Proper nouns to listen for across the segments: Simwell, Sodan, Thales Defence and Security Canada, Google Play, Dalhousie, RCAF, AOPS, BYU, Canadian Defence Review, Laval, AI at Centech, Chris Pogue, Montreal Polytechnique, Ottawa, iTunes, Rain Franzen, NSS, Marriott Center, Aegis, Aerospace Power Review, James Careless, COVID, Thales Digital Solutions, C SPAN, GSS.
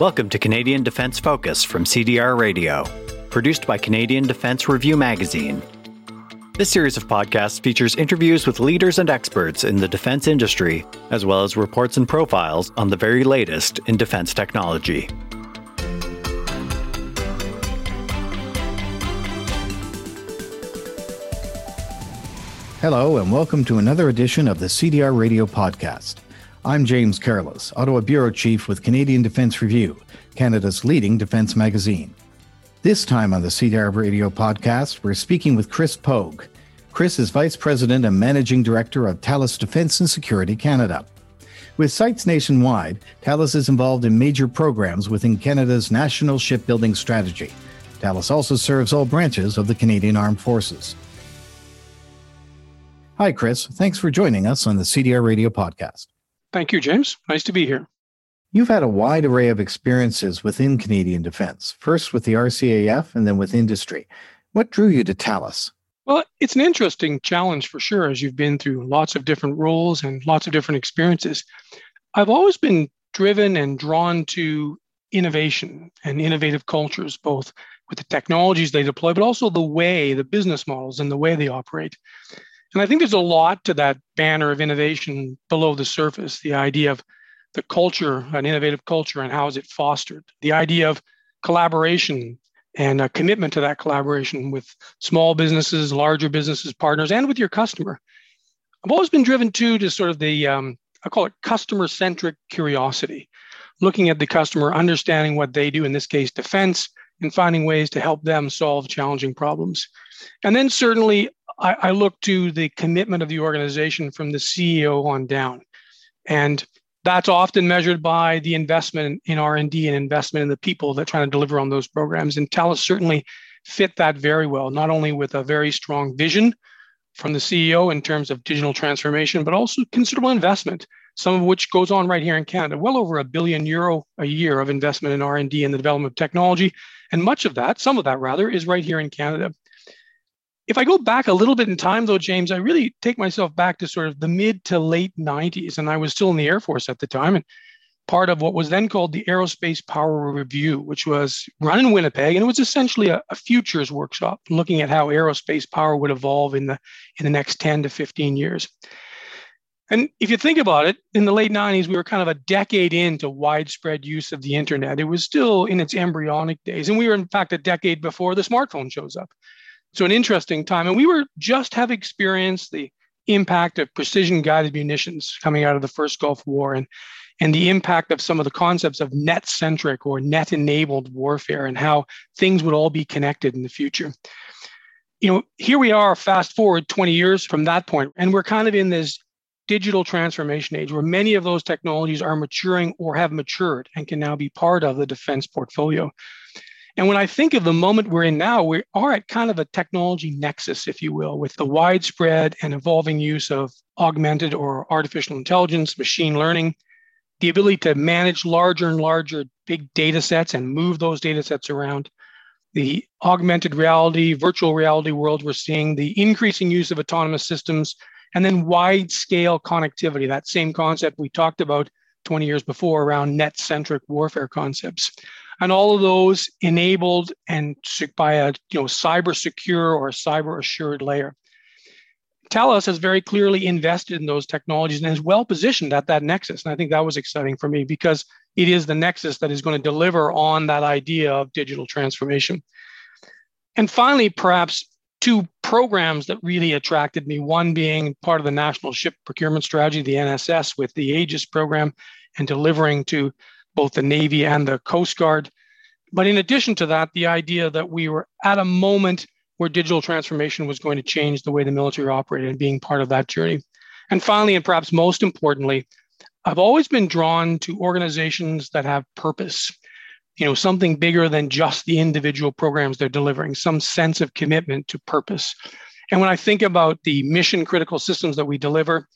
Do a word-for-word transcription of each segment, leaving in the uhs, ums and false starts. Welcome to Canadian Defence Focus from C D R Radio, produced by Canadian Defence Review magazine. This series of podcasts features interviews with leaders and experts in the defence industry, as well as reports and profiles on the very latest in defence technology. Hello, and welcome to another edition of the C D R Radio podcast. I'm James Careless, Ottawa Bureau Chief with Canadian Defence Review, Canada's leading defence magazine. This time on the C D R Radio podcast, we're speaking with Chris Pogue. Chris is Vice President and Managing Director of Thales Defence and Security Canada. With sites nationwide, Thales is involved in major programs within Canada's national shipbuilding strategy. Thales also serves all branches of the Canadian Armed Forces. Hi, Chris. Thanks for joining us on the C D R Radio podcast. Thank you, James. Nice to be here. You've had a wide array of experiences within Canadian defense, first with the R C A F and then with industry. What drew you to Thales? Well, it's an interesting challenge for sure, as you've been through lots of different roles and lots of different experiences. I've always been driven and drawn to innovation and innovative cultures, both with the technologies they deploy, but also the way, the business models and the way they operate. And I think there's a lot to that banner of innovation below the surface, the idea of the culture, an innovative culture, and how is it fostered, the idea of collaboration and a commitment to that collaboration with small businesses, larger businesses, partners, and with your customer. I've always been driven too to sort of the, um, I call it customer-centric curiosity, looking at the customer, understanding what they do, in this case, defense, and finding ways to help them solve challenging problems. And then certainly, I, I look to the commitment of the organization from the C E O on down. And that's often measured by the investment in R and D and investment in the people that are trying to deliver on those programs. And Thales certainly fit that very well, not only with a very strong vision from the C E O in terms of digital transformation, but also considerable investment, some of which goes on right here in Canada, well over a billion euro a year of investment in R and D and the development of technology. And much of that, some of that rather, is right here in Canada. If I go back a little bit in time, though, James, I really take myself back to sort of the mid to late nineties, and I was still in the Air Force at the time, and part of what was then called the Aerospace Power Review, which was run in Winnipeg, and it was essentially a, a futures workshop looking at how aerospace power would evolve in the in the next ten to fifteen years. And if you think about it, in the late nineties, we were kind of a decade into widespread use of the internet. It was still in its embryonic days, and we were, in fact, a decade before the smartphone shows up. So an interesting time. And we were just have experienced the impact of precision-guided munitions coming out of the first Gulf War and, and the impact of some of the concepts of net-centric or net-enabled warfare and how things would all be connected in the future. You know, here we are, fast forward twenty years from that point, and we're kind of in this digital transformation age where many of those technologies are maturing or have matured and can now be part of the defense portfolio. And when I think of the moment we're in now, we are at kind of a technology nexus, if you will, with the widespread and evolving use of augmented or artificial intelligence, machine learning, the ability to manage larger and larger big data sets and move those data sets around, the augmented reality, virtual reality world we're seeing, the increasing use of autonomous systems, and then wide-scale connectivity, that same concept we talked about twenty years before around net-centric warfare concepts. And all of those enabled and by a you know cyber secure or cyber assured layer. Thales has very clearly invested in those technologies and is well positioned at that nexus. And I think that was exciting for me because it is the nexus that is going to deliver on that idea of digital transformation. And finally, perhaps two programs that really attracted me, one being part of the National Ship Procurement Strategy, the N S S, with the Aegis program and delivering to both the Navy and the Coast Guard. But in addition to that, the idea that we were at a moment where digital transformation was going to change the way the military operated and being part of that journey. And finally, and perhaps most importantly, I've always been drawn to organizations that have purpose, you know, something bigger than just the individual programs they're delivering, some sense of commitment to purpose. And when I think about the mission critical systems that we deliver,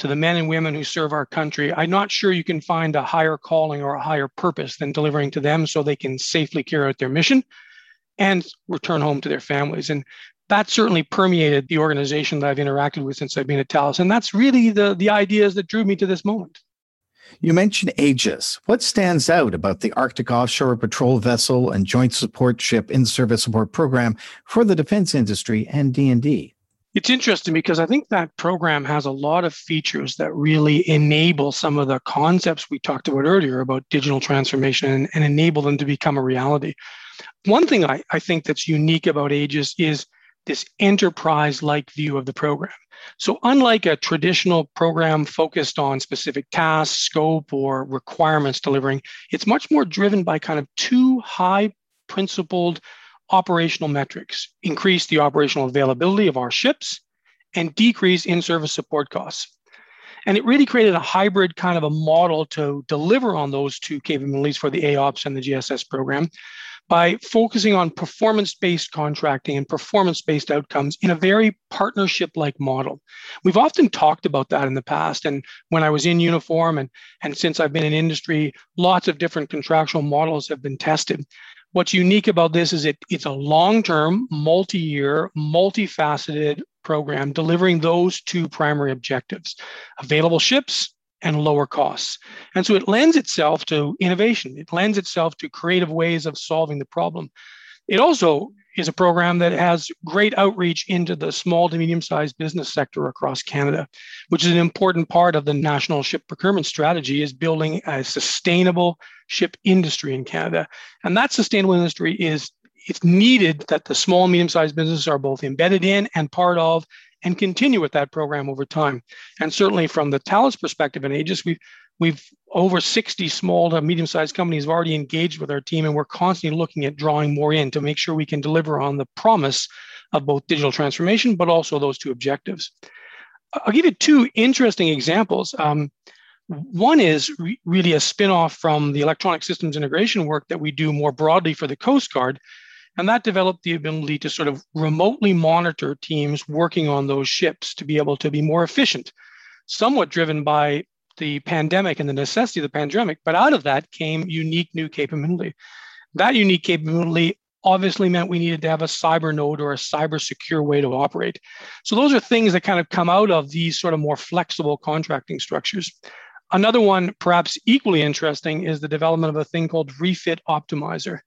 to the men and women who serve our country, I'm not sure you can find a higher calling or a higher purpose than delivering to them so they can safely carry out their mission and return home to their families. And that certainly permeated the organization that I've interacted with since I've been at Thales. And that's really the, the ideas that drew me to this moment. You mentioned Aegis. What stands out about the Arctic Offshore Patrol Vessel and Joint Support Ship in-service support program for the defense industry and D and D? It's interesting because I think that program has a lot of features that really enable some of the concepts we talked about earlier about digital transformation and enable them to become a reality. One thing I, I think that's unique about Aegis is this enterprise-like view of the program. So unlike a traditional program focused on specific tasks, scope, or requirements delivering, it's much more driven by kind of two high-principled operational metrics: increase the operational availability of our ships and decrease in-service support costs. And it really created a hybrid kind of a model to deliver on those two capabilities for the A O P S and the G S S program by focusing on performance-based contracting and performance-based outcomes in a very partnership-like model. We've often talked about that in the past. And when I was in uniform and, and since I've been in industry, lots of different contractual models have been tested. What's unique about this is it, it's a long-term, multi-year, multifaceted program delivering those two primary objectives: available ships and lower costs. And so it lends itself to innovation. It lends itself to creative ways of solving the problem. It also is a program that has great outreach into the small to medium-sized business sector across Canada, which is an important part of the national ship procurement strategy, is building a sustainable ship industry in Canada. And that sustainable industry is, it's needed that the small, medium-sized businesses are both embedded in and part of and continue with that program over time. And certainly from the Thales perspective in Aegis, we've, we've over sixty small to medium-sized companies have already engaged with our team, and we're constantly looking at drawing more in to make sure we can deliver on the promise of both digital transformation, but also those two objectives. I'll give you two interesting examples. Um, One is re- really a spin-off from the electronic systems integration work that we do more broadly for the Coast Guard, and that developed the ability to sort of remotely monitor teams working on those ships to be able to be more efficient, somewhat driven by the pandemic and the necessity of the pandemic, but out of that came unique new capability. That unique capability obviously meant we needed to have a cyber node or a cyber secure way to operate. So those are things that kind of come out of these sort of more flexible contracting structures. Another one, perhaps equally interesting, is the development of a thing called Refit Optimizer.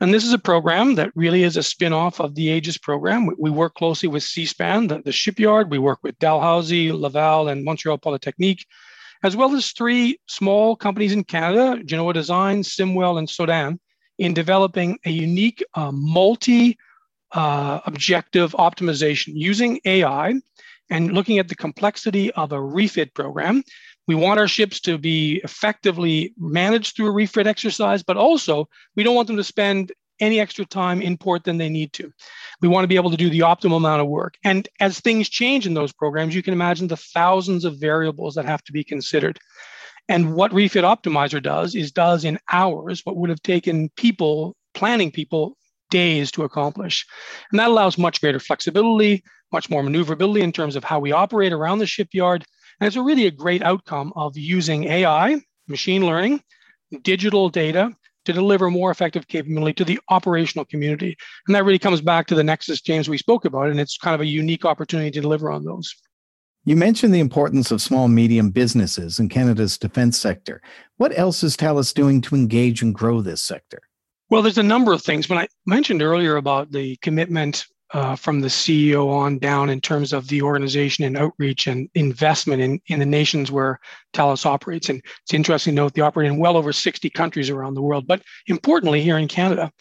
And this is a program that really is a spin-off of the Aegis program. We, we work closely with C SPAN, the, the shipyard. We work with Dalhousie, Laval, and Montreal Polytechnique, as well as three small companies in Canada, Genoa Design, Simwell, and Sodan, in developing a unique uh, multi-objective uh, optimization using A I and looking at the complexity of a refit program. We want our ships to be effectively managed through a refit exercise, but also we don't want them to spend any extra time in port than they need to. We want to be able to do the optimal amount of work. And as things change in those programs, you can imagine the thousands of variables that have to be considered. And what Refit Optimizer does is does in hours what would have taken people, planning people, days to accomplish. And that allows much greater flexibility, much more maneuverability in terms of how we operate around the shipyard. And it's a really a great outcome of using A I, machine learning, digital data to deliver more effective capability to the operational community. And that really comes back to the nexus, James, we spoke about, and it's kind of a unique opportunity to deliver on those. You mentioned the importance of small, medium businesses in Canada's defense sector. What else is Thales doing to engage and grow this sector? Well, there's a number of things. When I mentioned earlier about the commitment Uh, from the C E O on down in terms of the organization and outreach and investment in, in the nations where Thales operates. And it's interesting to note they operate in well over sixty countries around the world, but importantly here in Canada.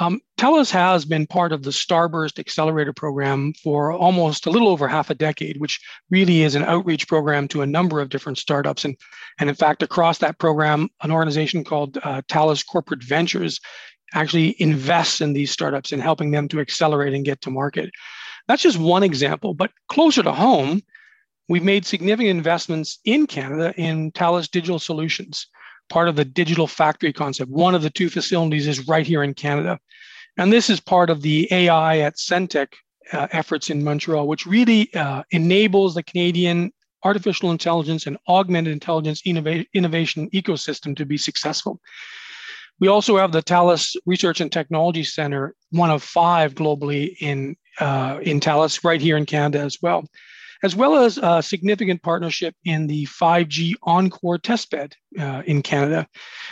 Um, Thales has been part of the Starburst Accelerator Program for almost a little over half a decade, which really is an outreach program to a number of different startups. And, and in fact, across that program, an organization called uh, Thales Corporate Ventures actually invests in these startups and helping them to accelerate and get to market. That's just one example, but closer to home, we've made significant investments in Canada in Thales Digital Solutions, part of the digital factory concept. One of the two facilities is right here in Canada. And this is part of the A I at Centech uh, efforts in Montreal, which really uh, enables the Canadian artificial intelligence and augmented intelligence innova- innovation ecosystem to be successful. We also have the Thales Research and Technology Center, one of five globally in, uh, in Thales, right here in Canada as well. as well as a significant partnership in the five G Encore testbed uh, in Canada.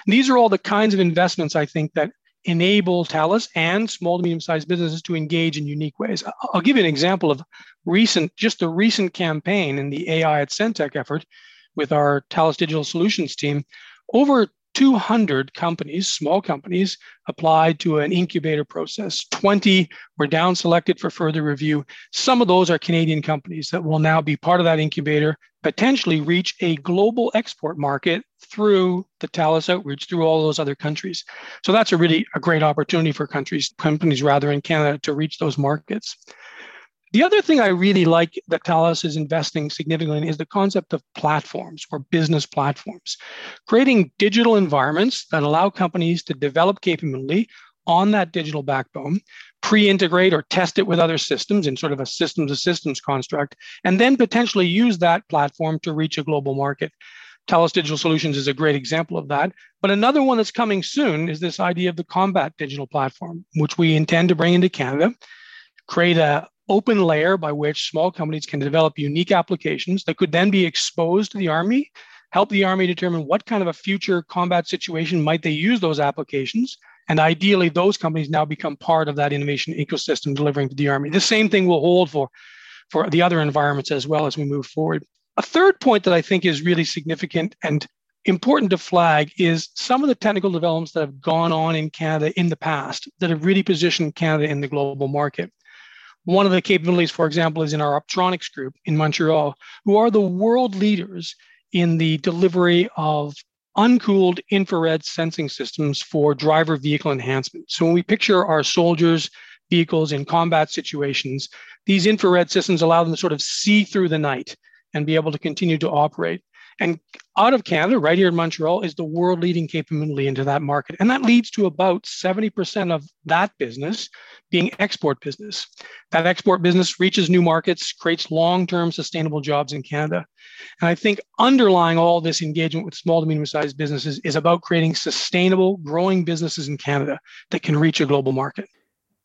And these are all the kinds of investments, I think, that enable Thales and small to medium-sized businesses to engage in unique ways. I'll give you an example of recent, just the recent campaign in the A I at Centech effort with our Thales Digital Solutions team. Over two hundred companies, small companies, applied to an incubator process. twenty were down selected for further review. Some of those are Canadian companies that will now be part of that incubator, potentially reach a global export market through the Thales outreach, through all those other countries. So that's a really a great opportunity for countries, companies rather in Canada to reach those markets. The other thing I really like that Thales is investing significantly in is the concept of platforms or business platforms, creating digital environments that allow companies to develop capability on that digital backbone, pre-integrate or test it with other systems in sort of a systems-to-systems construct, and then potentially use that platform to reach a global market. Thales Digital Solutions is a great example of that. But another one that's coming soon is this idea of the combat digital platform, which we intend to bring into Canada, create a open layer by which small companies can develop unique applications that could then be exposed to the Army, help the Army determine what kind of a future combat situation might they use those applications. And ideally, those companies now become part of that innovation ecosystem delivering to the Army. The same thing will hold for, for the other environments as well as we move forward. A third point that I think is really significant and important to flag is some of the technical developments that have gone on in Canada in the past that have really positioned Canada in the global market. One of the capabilities, for example, is in our optronics group in Montreal, who are the world leaders in the delivery of uncooled infrared sensing systems for driver vehicle enhancement. So when we picture our soldiers' vehicles in combat situations, these infrared systems allow them to sort of see through the night and be able to continue to operate. And out of Canada, right here in Montreal, is the world-leading capability into that market. And that leads to about seventy percent of that business being export business. That export business reaches new markets, creates long-term sustainable jobs in Canada. And I think underlying all this engagement with small to medium-sized businesses is about creating sustainable, growing businesses in Canada that can reach a global market.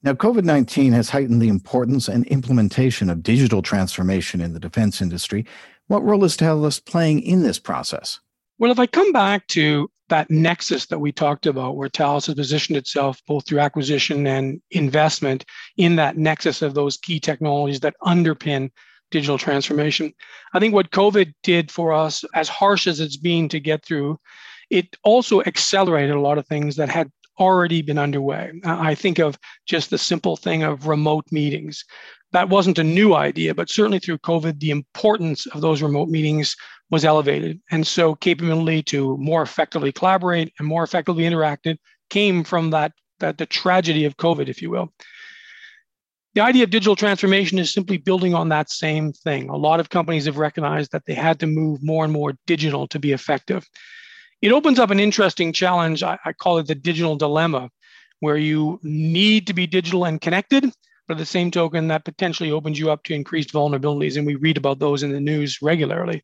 Now, COVID nineteen has heightened the importance and implementation of digital transformation in the defense industry. What role is Thales playing in this process? Well, if I come back to that nexus that we talked about, where Thales has positioned itself both through acquisition and investment in that nexus of those key technologies that underpin digital transformation, I think what COVID did for us, as harsh as it's been to get through, it also accelerated a lot of things that had already been underway. I think of just the simple thing of remote meetings. That wasn't a new idea, but certainly through COVID, the importance of those remote meetings was elevated. And so capability to more effectively collaborate and more effectively interact came from that, that the tragedy of COVID, if you will. The idea of digital transformation is simply building on that same thing. A lot of companies have recognized that they had to move more and more digital to be effective. It opens up an interesting challenge. I, I call it the digital dilemma, where you need to be digital and connected, but at the same token, that potentially opens you up to increased vulnerabilities, and we read about those in the news regularly.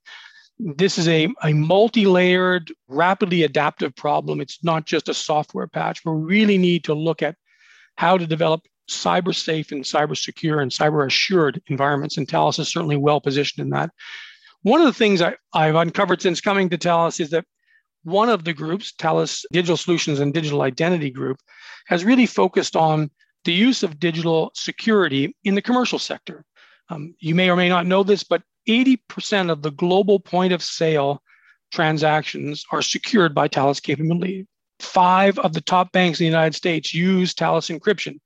This is a, a multi-layered, rapidly adaptive problem. It's not just a software patch. We really need to look at how to develop cyber-safe and cyber-secure and cyber-assured environments, and Thales is certainly well-positioned in that. One of the things I, I've uncovered since coming to Thales is that one of the groups, Thales Digital Solutions and Digital Identity Group, has really focused on the use of digital security in the commercial sector. Um, you may or may not know this, but eighty percent of the global point of sale transactions are secured by Thales capability. Five of the top banks in the United States use Thales encryption.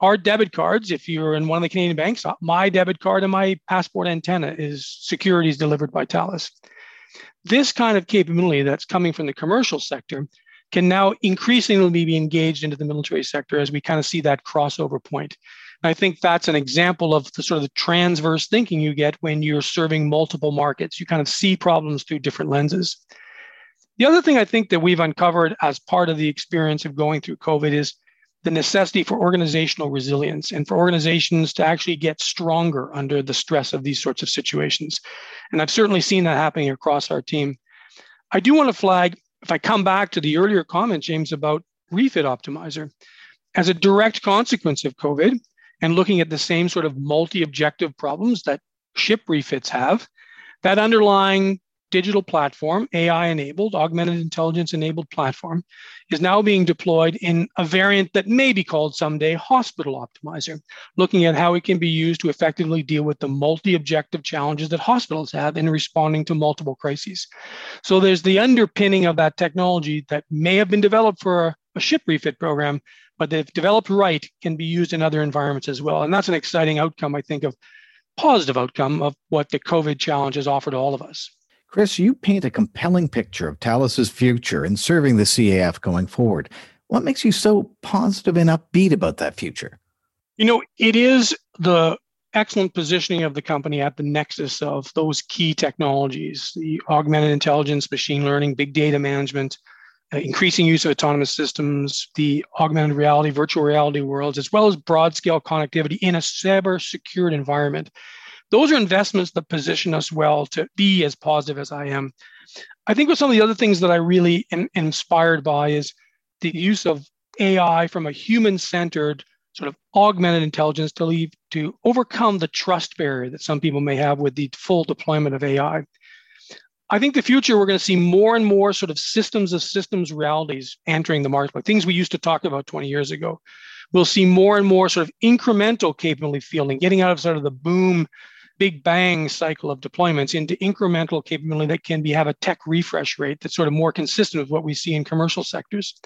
Our debit cards, if you're in one of the Canadian banks, my debit card and my passport antenna is securities delivered by Thales. This kind of capability that's coming from the commercial sector can now increasingly be engaged into the military sector as we kind of see that crossover point. And I think that's an example of the sort of the transverse thinking you get when you're serving multiple markets. You kind of see problems through different lenses. The other thing I think that we've uncovered as part of the experience of going through COVID is the necessity for organizational resilience and for organizations to actually get stronger under the stress of these sorts of situations. And I've certainly seen that happening across our team. I do want to flag, if I come back to the earlier comment, James, about Refit Optimizer, as a direct consequence of COVID and looking at the same sort of multi-objective problems that ship refits have, that underlying digital platform, A I-enabled, augmented intelligence-enabled platform, is now being deployed in a variant that may be called someday Hospital Optimizer, looking at how it can be used to effectively deal with the multi-objective challenges that hospitals have in responding to multiple crises. So there's the underpinning of that technology that may have been developed for a, a ship refit program, but if developed right, can be used in other environments as well. And that's an exciting outcome, I think, of positive outcome of what the COVID challenge has offered to all of us. Chris, you paint a compelling picture of Thales's future in serving the C A F going forward. What makes you so positive and upbeat about that future? You know, it is the excellent positioning of the company at the nexus of those key technologies, the augmented intelligence, machine learning, big data management, increasing use of autonomous systems, the augmented reality, virtual reality worlds, as well as broad-scale connectivity in a cyber-secured environment. Those are investments that position us well to be as positive as I am. I think with some of the other things that I really am inspired by is the use of A I from a human-centered sort of augmented intelligence to lead to overcome the trust barrier that some people may have with the full deployment of A I. I think the future, we're going to see more and more sort of systems of systems realities entering the market, like things we used to talk about twenty years ago. We'll see more and more sort of incremental capability fielding, getting out of sort of the boom, big bang cycle of deployments into incremental capability that can be have a tech refresh rate that's sort of more consistent with what we see in commercial sectors.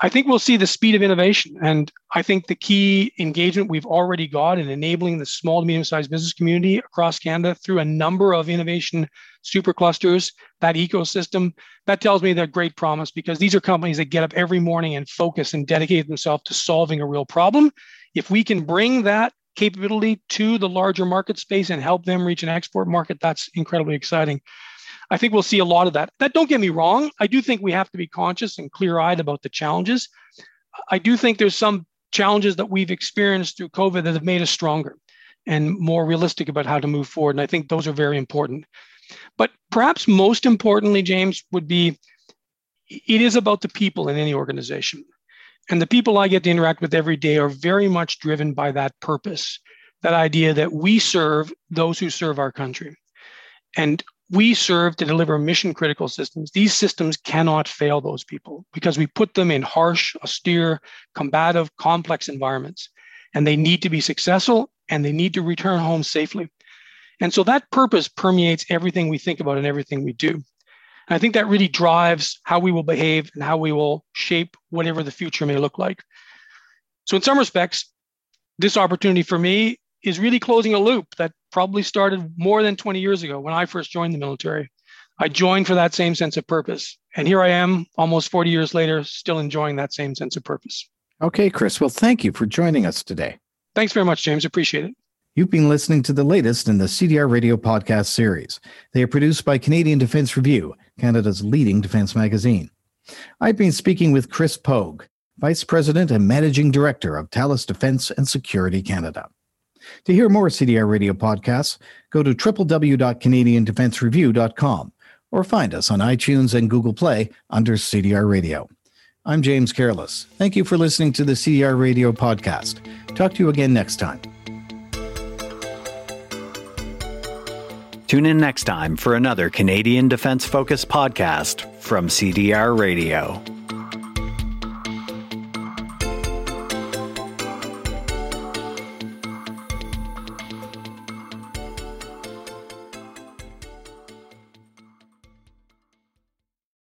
I think we'll see the speed of innovation. And I think the key engagement we've already got in enabling the small to medium-sized business community across Canada through a number of innovation superclusters, that ecosystem, that tells me they're great promise, because these are companies that get up every morning and focus and dedicate themselves to solving a real problem. If we can bring that capability to the larger market space and help them reach an export market, that's incredibly exciting. I think we'll see a lot of that. That, don't get me wrong, I do think we have to be conscious and clear-eyed about the challenges. I do think there's some challenges that we've experienced through COVID that have made us stronger and more realistic about how to move forward. And I think those are very important. But perhaps most importantly, James, would be it is about the people in any organization. And the people I get to interact with every day are very much driven by that purpose, that idea that we serve those who serve our country. And we serve to deliver mission-critical systems. These systems cannot fail those people because we put them in harsh, austere, combative, complex environments. And they need to be successful, and they need to return home safely. And so that purpose permeates everything we think about and everything we do. And I think that really drives how we will behave and how we will shape whatever the future may look like. So in some respects, this opportunity for me is really closing a loop that probably started more than twenty years ago when I first joined the military. I joined for that same sense of purpose. And here I am, almost forty years later, still enjoying that same sense of purpose. Okay, Chris. Well, thank you for joining us today. Thanks very much, James. Appreciate it. You've been listening to the latest in the C D R Radio podcast series. They are produced by Canadian Defence Review, Canada's leading defence magazine. I've been speaking with Chris Pogue, Vice President and Managing Director of Thales Defence and Security Canada. To hear more C D R Radio podcasts, go to w w w dot canadian defence review dot com or find us on iTunes and Google Play under C D R Radio. I'm James Careless. Thank you for listening to the C D R Radio podcast. Talk to you again next time. Tune in next time for another Canadian Defence Focus podcast from C D R Radio.